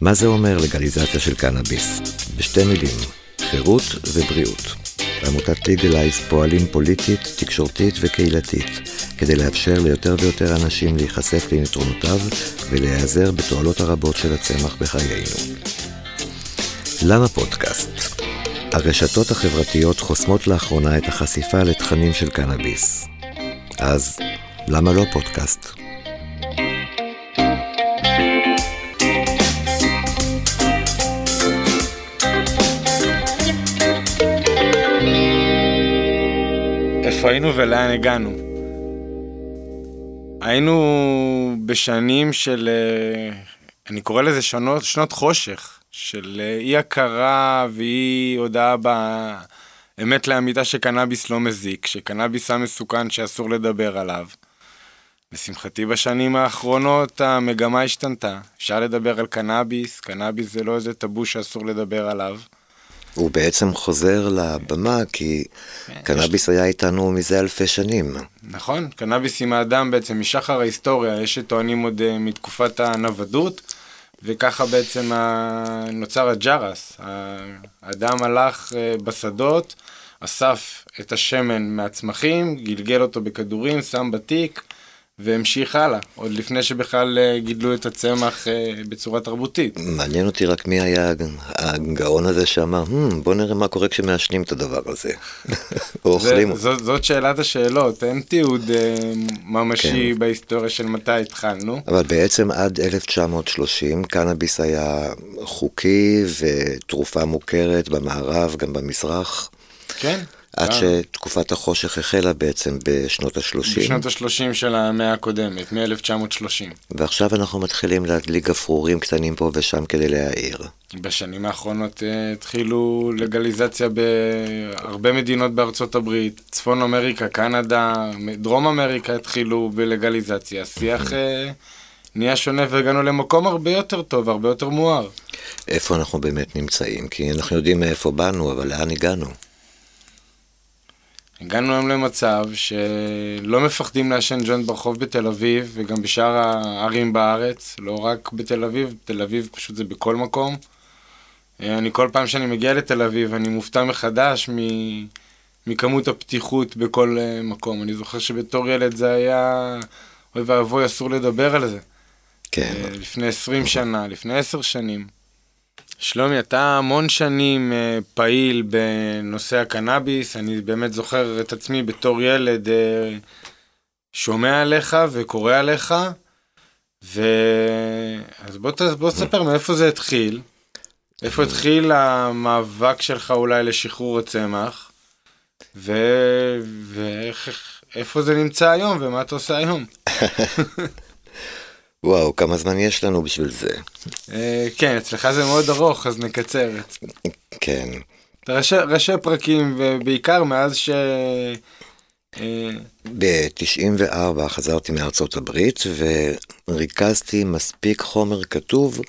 מה זה אומר לגליזציה של קנאביס? בשתי מילים, חירות ובריאות. עמותת לגלייז פועלים פוליטית, תקשורתית וקהילתית, כדי לאפשר ליותר ויותר אנשים להיחשף לנתרונותיו ולהיעזר בתועלות הרבות של הצמח בחיינו. למה פודקאסט? הרשתות החברתיות חוסמות לאחרונה את החשיפה לתכנים של קנאביס. אז למה לא פודקאסט? איפה היינו ולאן הגענו? היינו בשנים של, אני קורא לזה שנות חושך, של אי הכרה ואי הודעה באמת לאמיתה שקנאביס לא מזיק, שקנאביס המסוכן שאסור לדבר עליו. לשמחתי בשנים האחרונות המגמה השתנתה, אפשר לדבר על קנאביס, קנאביס זה לא איזה טבו שאסור לדבר עליו. הוא בעצם חוזר לבמה, כי קנאביס היה איתנו מזה אלפי שנים. נכון, קנאביס עם האדם בעצם משחר ההיסטוריה, יש שטוענים עוד מתקופת הנוודות, וככה בעצם נוצר הג'רס. האדם הלך בשדות, אסף את השמן מהצמחים, גלגל אותו בכדורים, שם בתיק, והמשיך הלאה, עוד לפני שבכלל גידלו את הצמח בצורה תרבותית. מעניין אותי רק מי היה הגאון הזה שאמר, בוא נראה מה קורה כשמאשנים את הדבר הזה, או אוכלים אותו. זאת שאלת השאלות, אין תיעוד ממשי בהיסטוריה של מתי התחלנו. אבל בעצם עד 1930 קנאביס היה חוקי ותרופה מוכרת במערב, גם במזרח. כן. עד שתקופת החושך החלה בעצם בשנות ה-30. בשנות ה-30 של המאה הקודמת, מ-1930. ועכשיו אנחנו מתחילים להדליק גפרורים קטנים פה ושם כדי להעיר. בשנים האחרונות התחילו לגליזציה בהרבה מדינות בארצות הברית, צפון אמריקה, קנדה, דרום אמריקה התחילו בלגליזציה. השיח נהיה שונה והגענו למקום הרבה יותר טוב, הרבה יותר מואר. איפה אנחנו באמת נמצאים? כי אנחנו יודעים מאיפה באנו, אבל לאן הגענו? הגענו היום למצב שלא מפחדים לעשן ג'וינט ברחוב בתל אביב, וגם בשאר הערים בארץ, לא רק בתל אביב, בתל אביב פשוט זה בכל מקום. אני כל פעם שאני מגיע לתל אביב, אני מופתע מחדש מכמות הפתיחות בכל מקום. אני זוכר שבתור ילד זה היה, אוי ואבוי, אסור לדבר על זה. כן. לפני 20 שנה, לפני 10 שנים. שלומי, אתה המון שנים פעיל בנושא הקנאביס, אני באמת זוכר את עצמי בתור ילד שומע עליך וקורא עליך, אז בוא תספר מאיפה זה התחיל, איפה התחיל המאבק שלך אולי לשחרור הצמח, ואיפה זה נמצא היום ומה אתה עושה היום. וואו, כמה זמן יש לנו בשביל זה? כן, אצלך זה מאוד ארוך, אז נקצר. כן. ראשי פרקים, ובעיקר מאז ש... ב-94 חזרתי מארצות הברית, וריכזתי מספיק חומר כתוב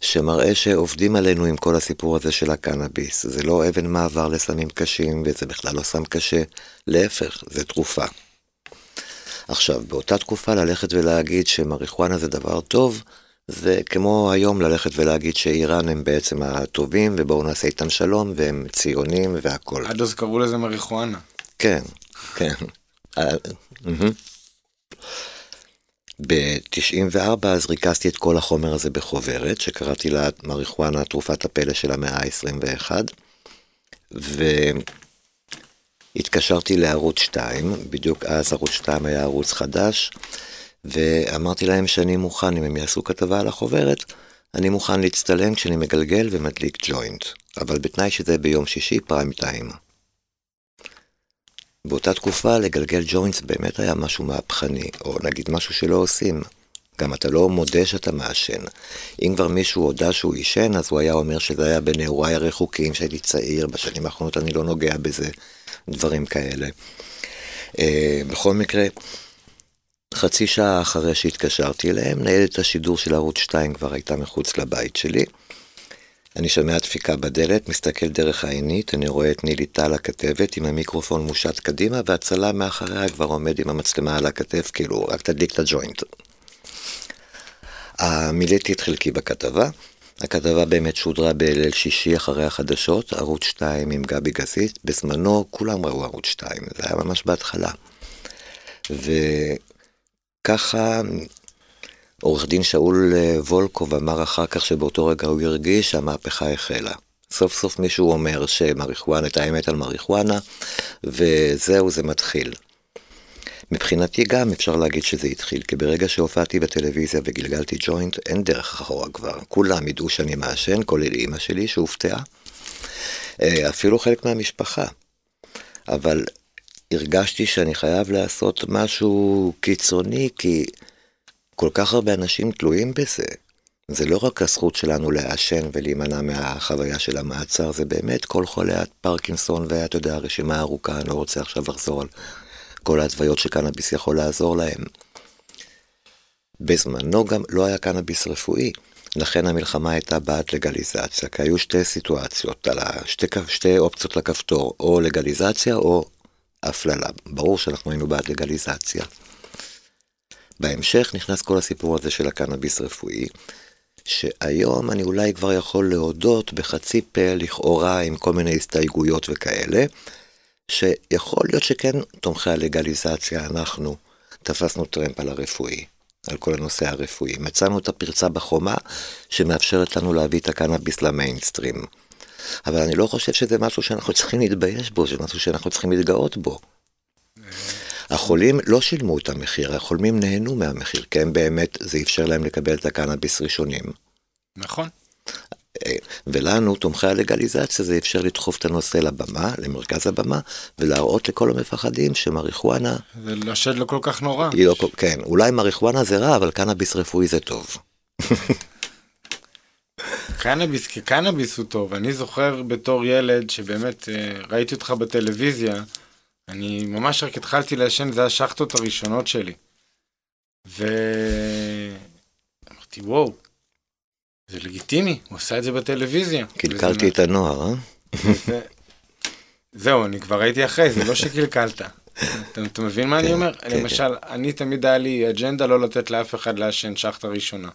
שמראה שעובדים עלינו עם כל הסיפור הזה של הקנאביס. זה לא אבן מעבר לסמים קשים, וזה בכלל לא סם קשה, להפך, זה תרופה. עכשיו, באותה תקופה ללכת ולהגיד שמריחואנה זה דבר טוב, זה כמו היום ללכת ולהגיד שאיראן הם בעצם הטובים, ובואו נעשה איתם שלום, והם ציונים והכל. עד אז קראו לזה מריחואנה. כן, כן. ב-94 אז ריכזתי את כל החומר הזה בחוברת, שקראתי לה מריחואנה, תרופת הפלא של המאה ה-21, התקשרתי לערוץ 2, בדיוק אז ערוץ 2 היה ערוץ חדש, ואמרתי להם שאני מוכן, אם הם יעשו כתבה על החוברת, אני מוכן להצטלם כשאני מגלגל ומדליק ג'וינט, אבל בתנאי שזה ביום שישי פריים טיים. באותה תקופה לגלגל ג'וינט באמת היה משהו מהפכני, או נגיד משהו שלא עושים. גם אתה לא מודה שאתה מעשן. אם כבר מישהו הודע שהוא עישן, אז הוא היה אומר שזה היה בנעוריי הרחוקים שהייתי צעיר, בשנים האחרונות אני לא נוגע בזה, דברים כאלה. בכל מקרה, חצי שעה אחרי שהתקשרתי אליהם, ניידת השידור של ערוץ 2 כבר הייתה מחוץ לבית שלי. אני שומע דפיקה בדלת, מסתכל דרך העינית, אני רואה את נילי טל הכתבת עם המיקרופון מושט קדימה, והצלה מאחריה כבר עומד עם המצלמה על הכתף, כאילו רק תדליק את הג'וינט. המילאתי את חלקי בכתבה, הכתבה באמת שודרה בליל שישי אחרי החדשות, ערוץ 2 עם גבי גסית, בזמנו כולם ראו ערוץ 2, זה היה ממש בהתחלה. וככה עורך דין שאול וולקוב אמר אחר כך שבאותו רגע הוא הרגיש שהמהפכה החלה. סוף סוף מישהו אומר שמריחואנה, את האמת על מריחואנה, וזהו, זה מתחיל. מבחינתי גם אפשר להגיד שזה התחיל, כי ברגע שהופעתי בטלוויזיה וגלגלתי ג'וינט, אין דרך אחורה כבר. כולם ידעו שאני מאשן, כולל אמא שלי שהופתעה, אפילו חלק מהמשפחה. אבל הרגשתי שאני חייב לעשות משהו קיצוני, כי כל כך הרבה אנשים תלויים בזה. זה לא רק הזכות שלנו לעשן ולהימנע מהחוויה של המעצר, זה באמת כל חוליית פרקינסון, ואתה יודע, הרשימה ארוכה, אני לא רוצה עכשיו לחזור על כל ההתוויות שקנאביס יכול לעזור להם. בזמנו גם לא היה קנאביס רפואי, לכן המלחמה הייתה בעד לגליזציה, כי היו שתי סיטואציות, שתי אופציות לכפתור, או לגליזציה או הפללה. ברור שאנחנו היינו בעד לגליזציה. בהמשך נכנס כל הסיפור הזה של הקנאביס רפואי, שהיום אני אולי כבר יכול להודות בחצי פה לכאורה עם כל מיני הסתייגויות וכאלה, שיכול להיות שכן תומכי הלגליזציה, אנחנו תפסנו טרמפ על הרפואי, על כל הנושא הרפואי. מצאנו את הפרצה בחומה שמאפשרת לנו להביא את הקנאביס למיינסטרים. אבל אני לא חושב שזה משהו שאנחנו צריכים להתבייש בו, זה משהו שאנחנו צריכים להתגאות בו. החולים לא שילמו את המחיר, החולמים נהנו מהמחיר, כי הם באמת, זה אפשר להם לקבל את הקנאביס ראשונים. נכון. ולנו, תומכי הלגליזציה, זה אפשר לדחוף את הנושא לבמה, למרכז הבמה, ולהראות לכל המפחדים שמריחואנה... זה לשד לא כל כך נורא. לא, כן, אולי מריחואנה זה רע, אבל קנאביס רפואי זה טוב. קנאביס כקנאביס הוא טוב. אני זוכר בתור ילד שבאמת ראיתי אותך בטלוויזיה, אני ממש רק התחלתי לעשן, זה השחטות הראשונות שלי. ואמרתי, וואו, זה לגיטימי, הוא עושה את זה בטלוויזיה. קלקלתי את הנוער, אה? זהו, אני כבר ראיתי אחרי, זה לא שקלקלת. אתה מבין מה אני אומר? למשל, אני תמיד היה לי אג'נדה לא לתת לאף אחד לעשן שחטה ראשונה.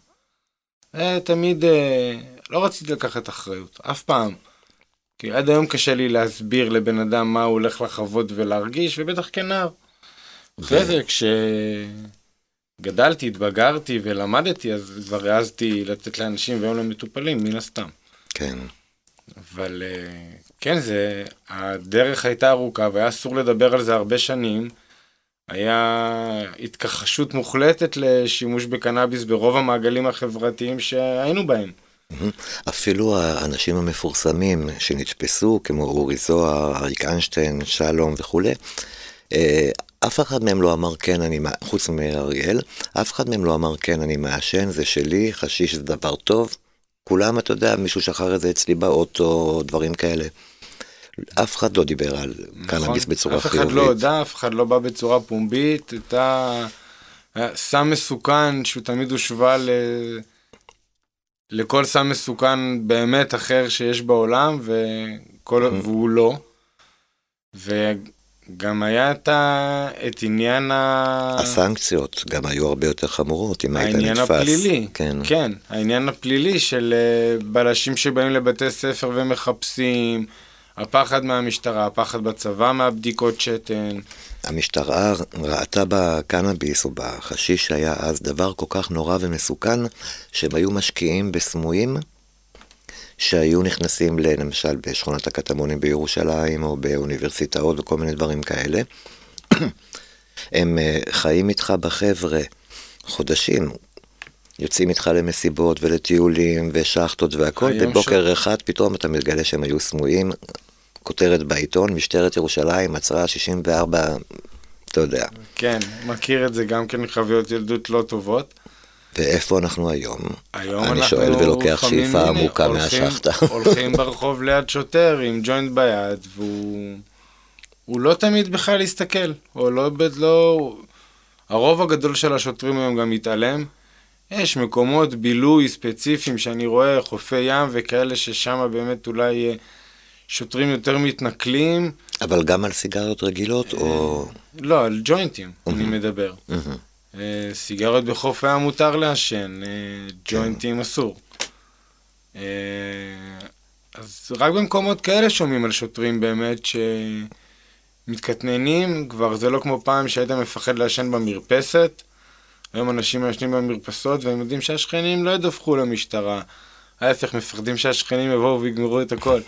תמיד לא רציתי לקחת אחריות, אף פעם. כי עד היום קשה לי להסביר לבן אדם מה הוא הולך לחוות ולהרגיש, ובטח כנער. אחרי זה, כשגדלתי, התבגרתי ולמדתי, אז כבר העזתי לתת לאנשים והיום למטופלים, מן הסתם. כן. אבל כן, זה, הדרך הייתה ארוכה, והיה אסור לדבר על זה הרבה שנים. היה התכחשות מוחלטת לשימוש בקנאביס ברוב המעגלים החברתיים שהיינו בהם. אפילו האנשים המפורסמים שנתפסו, כמו אורי זוהר, אריק איינשטיין, שלום וכו', אף אחד מהם לא אמר כן, אני, חוץ מאריאל, אף אחד מהם לא אמר כן, אני מאשן, זה שלי, חשיש זה דבר טוב, כולם, אתה יודע, מישהו שחרר את זה אצלי באוטו, דברים כאלה. אף אחד לא דיבר על קנאביס בצורה חיובית. אף אחד לא יודע, אף אחד לא בא בצורה פומבית, אתה סם מסוכן שהוא תמיד הושווה ל... לכל סם מסוכן באמת אחר שיש בעולם, והוא לא. וגם היה את עניין ה... הסנקציות גם היו הרבה יותר חמורות, אם היית נתפס. העניין הפלילי. כן, העניין הפלילי של בלשים שבאים לבתי ספר ומחפשים, הפחד מהמשטרה, הפחד בצבא מהבדיקות שתן. המשטרה ראתה בקנאביס או בחשיש שהיה אז דבר כל כך נורא ומסוכן, שהם היו משקיעים בסמויים שהיו נכנסים למשל בשכונת הקטמונים בירושלים או באוניברסיטאות וכל מיני דברים כאלה. הם חיים איתך בחבר'ה חודשים, יוצאים איתך למסיבות ולטיולים ושחטות והכל, בבוקר אחד פתאום אתה מתגלה שהם היו סמויים, כותרת בעיתון, משטרת ירושלים, עצרה 64, אתה יודע. כן, מכיר את זה גם כן מחוויות ילדות לא טובות. ואיפה אנחנו היום? היום אני שואל ולוקח שאיפה עמוקה מהשחטה. הולכים ברחוב ליד שוטר עם ג'וינט ביד, והוא לא תמיד בכלל להסתכל, או לא... הרוב הגדול של השוטרים היום גם מתעלם, יש מקומות בילוי ספציפיים שאני רואה, חופי ים וכאלה ששם באמת אולי שוטרים יותר מתנכלים. אבל גם על סיגריות רגילות או... לא, על ג'וינטים אני מדבר. סיגריות בחוף הים מותר לעשן, ג'וינטים אסור. אז רק במקומות כאלה שומעים על שוטרים באמת שמתקטננים, כבר זה לא כמו פעם שהיית מפחד לעשן במרפסת, היום אנשים מעשנים במרפסות והם יודעים שהשכנים לא ידווחו למשטרה, ההפך, מפחדים שהשכנים יבואו ויגמרו את הכל.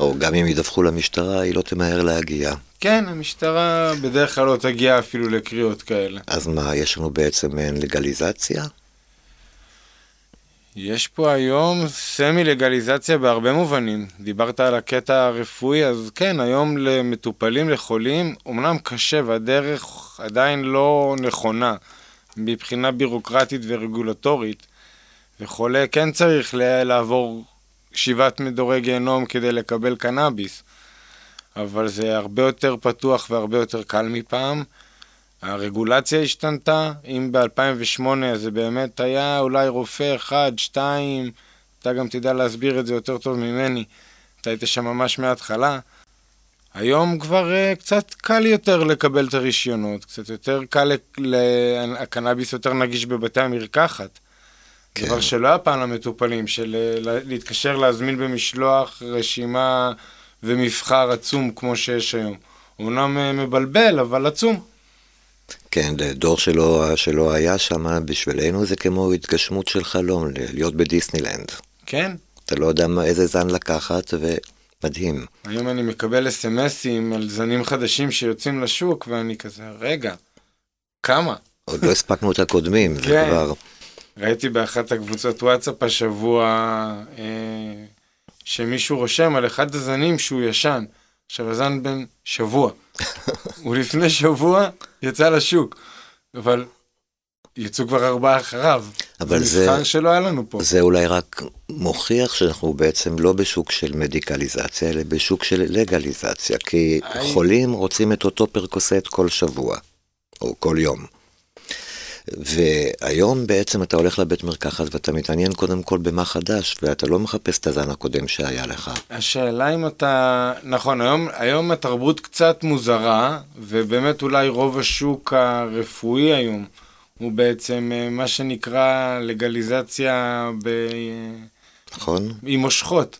או גם אם ידווחו למשטרה, היא לא תמהר להגיע. כן, המשטרה בדרך כלל לא תגיע אפילו לקריאות כאלה. אז מה, יש לנו בעצם מעין לגליזציה? יש פה היום סמי-לגליזציה בהרבה מובנים. דיברת על הקטע הרפואי, אז כן, היום למטופלים, לחולים, אומנם קשה והדרך עדיין לא נכונה, מבחינה בירוקרטית ורגולטורית, וחולה כן צריך לעבור 7 מדורי גיהנום כדי לקבל קנאביס, אבל זה הרבה יותר פתוח והרבה יותר קל מפעם. הרגולציה השתנתה, אם ב-2008 זה באמת היה אולי רופא 1, 2, אתה גם תדע להסביר את זה יותר טוב ממני, אתה היית שם ממש מההתחלה. היום כבר קצת קל יותר לקבל את הרישיונות, קצת יותר קל, הקנאביס יותר נגיש בבתי המרקחת. כן. דבר שלא היה פעם למטופלים, של להתקשר להזמין במשלוח רשימה ומבחר עצום כמו שיש היום. אומנם מבלבל, אבל עצום. כן, דור שלא היה שם, בשבילנו זה כמו התגשמות של חלום, להיות בדיסנילנד. כן. אתה לא יודע איזה זן לקחת ומדהים. היום אני מקבל SMS'ים על זנים חדשים שיוצאים לשוק ואני כזה, רגע, כמה? עוד לא הספקנו את הקודמים, זה כבר... ראיתי באחת הקבוצות וואטסאפ השבוע שמישהו רושם על אחד הזנים שהוא ישן. עכשיו הזן בן שבוע. הוא לפני שבוע יצא לשוק. אבל יצאו כבר 4 אחריו. אבל זה מבחר שלא היה לנו פה. זה אולי רק מוכיח שאנחנו בעצם לא בשוק של מדיקליזציה, אלא בשוק של לגליזציה. כי חולים רוצים את אותו פרקוסט כל שבוע, או כל יום. והיום בעצם אתה הולך לבית מרקחת ואתה מתעניין קודם כל במה חדש, ואתה לא מחפש את הזן הקודם שהיה לך. השאלה אם אתה... נכון, היום התרבות קצת מוזרה, ובאמת אולי רוב השוק הרפואי היום הוא בעצם מה שנקרא לגליזציה ב... נכון. עם מושכות.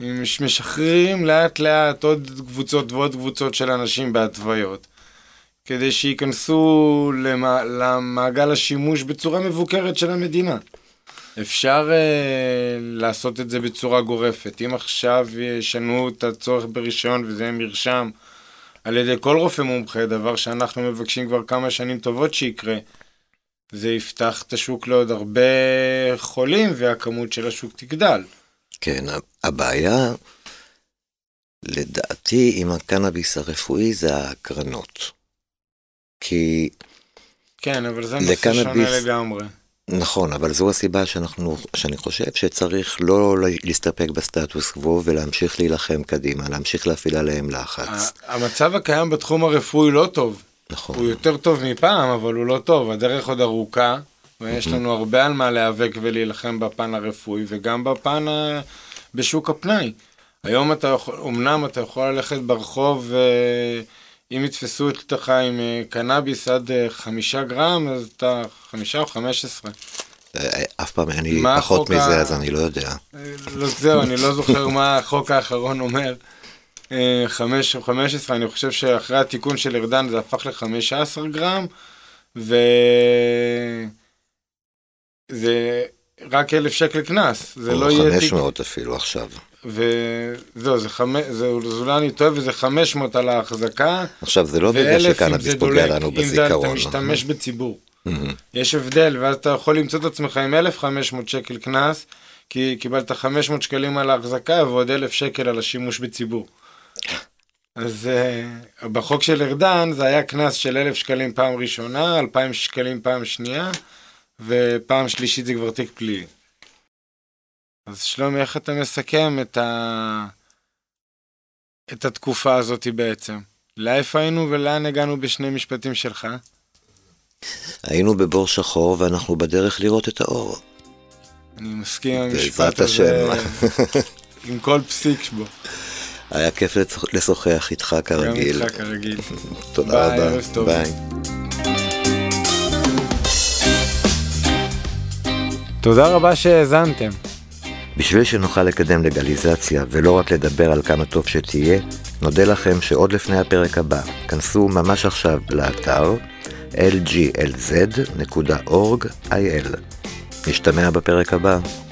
עם משחררים לאט לאט עוד קבוצות ועוד קבוצות של אנשים בהתוויות. כדי שייכנסו למעגל השימוש בצורה מבוקרת של המדינה. אפשר לעשות את זה בצורה גורפת. אם עכשיו ישנו את הצורך ברישיון וזה מרשם על ידי כל רופא מומחה, דבר שאנחנו מבקשים כבר כמה שנים טובות שיקרה, זה יפתח את השוק לעוד הרבה חולים והכמות של השוק תגדל. כן, הבעיה לדעתי עם הקנאביס הרפואי זה הקרנות. כי כן, אבל זה נושא שונה לגמרי. נכון, אבל זו הסיבה שאני חושב שצריך לא להסתפק בסטטוס קוו ולהמשיך להילחם קדימה, להמשיך להפעיל עליהם לחץ. המצב הקיים בתחום הרפואי לא טוב. נכון. הוא יותר טוב מפעם, אבל הוא לא טוב. הדרך עוד ארוכה, ויש לנו הרבה על מה להיאבק ולהילחם בפן הרפואי, וגם בפן בשוק הפנאי. היום אמנם אתה יכול ללכת ברחוב אם יתפסו אותך עם קנאביס עד 5 גרם, אז אתה 5 או 15. אף פעם אני פחות מזה, אז אני לא יודע. לא זהו, אני לא זוכר מה החוק האחרון אומר. 5 או 15, אני חושב שאחרי התיקון של ארדן זה הפך ל15 גרם, וזה רק 1,000 שקל קנס. זה לא יהיה... 500 אפילו עכשיו. וזהו, זה אולי אני טועה, וזה 500 על ההחזקה. עכשיו, זה לא בגלל שקנאביס פוגע לנו בזיכרון. אם אתה משתמש בציבור. יש הבדל, ואז אתה יכול למצוא את עצמך עם 1,500 שקל קנס, כי קיבלת 500 שקלים על ההחזקה, ועוד 1,000 שקל על השימוש בציבור. אז בחוק של ארדן, זה היה קנס של 1,000 שקלים פעם ראשונה, 2,000 שקלים פעם שנייה, ופעם שלישית זה כבר תיק פלילי. אז שלומי, איך אתה מסכם את התקופה הזאת בעצם? לאיפה היינו ולאן הגענו בשני משפטים שלך? היינו בבור שחור ואנחנו בדרך לראות את האור. אני מסכים עם המשפט הזה, עם כל פסיק שבו. היה כיף לשוחח איתך כרגיל. גם איתך כרגיל. תודה רבה. ביי, ערב טוב. תודה רבה שהאזנתם. בשביל שנוכל לקדם לגליזציה ולא רק לדבר על כמה טוב שתהיה, נודה לכם שעוד לפני הפרק הבא, כנסו ממש עכשיו לאתר lglz.org.il. נשתמע בפרק הבא.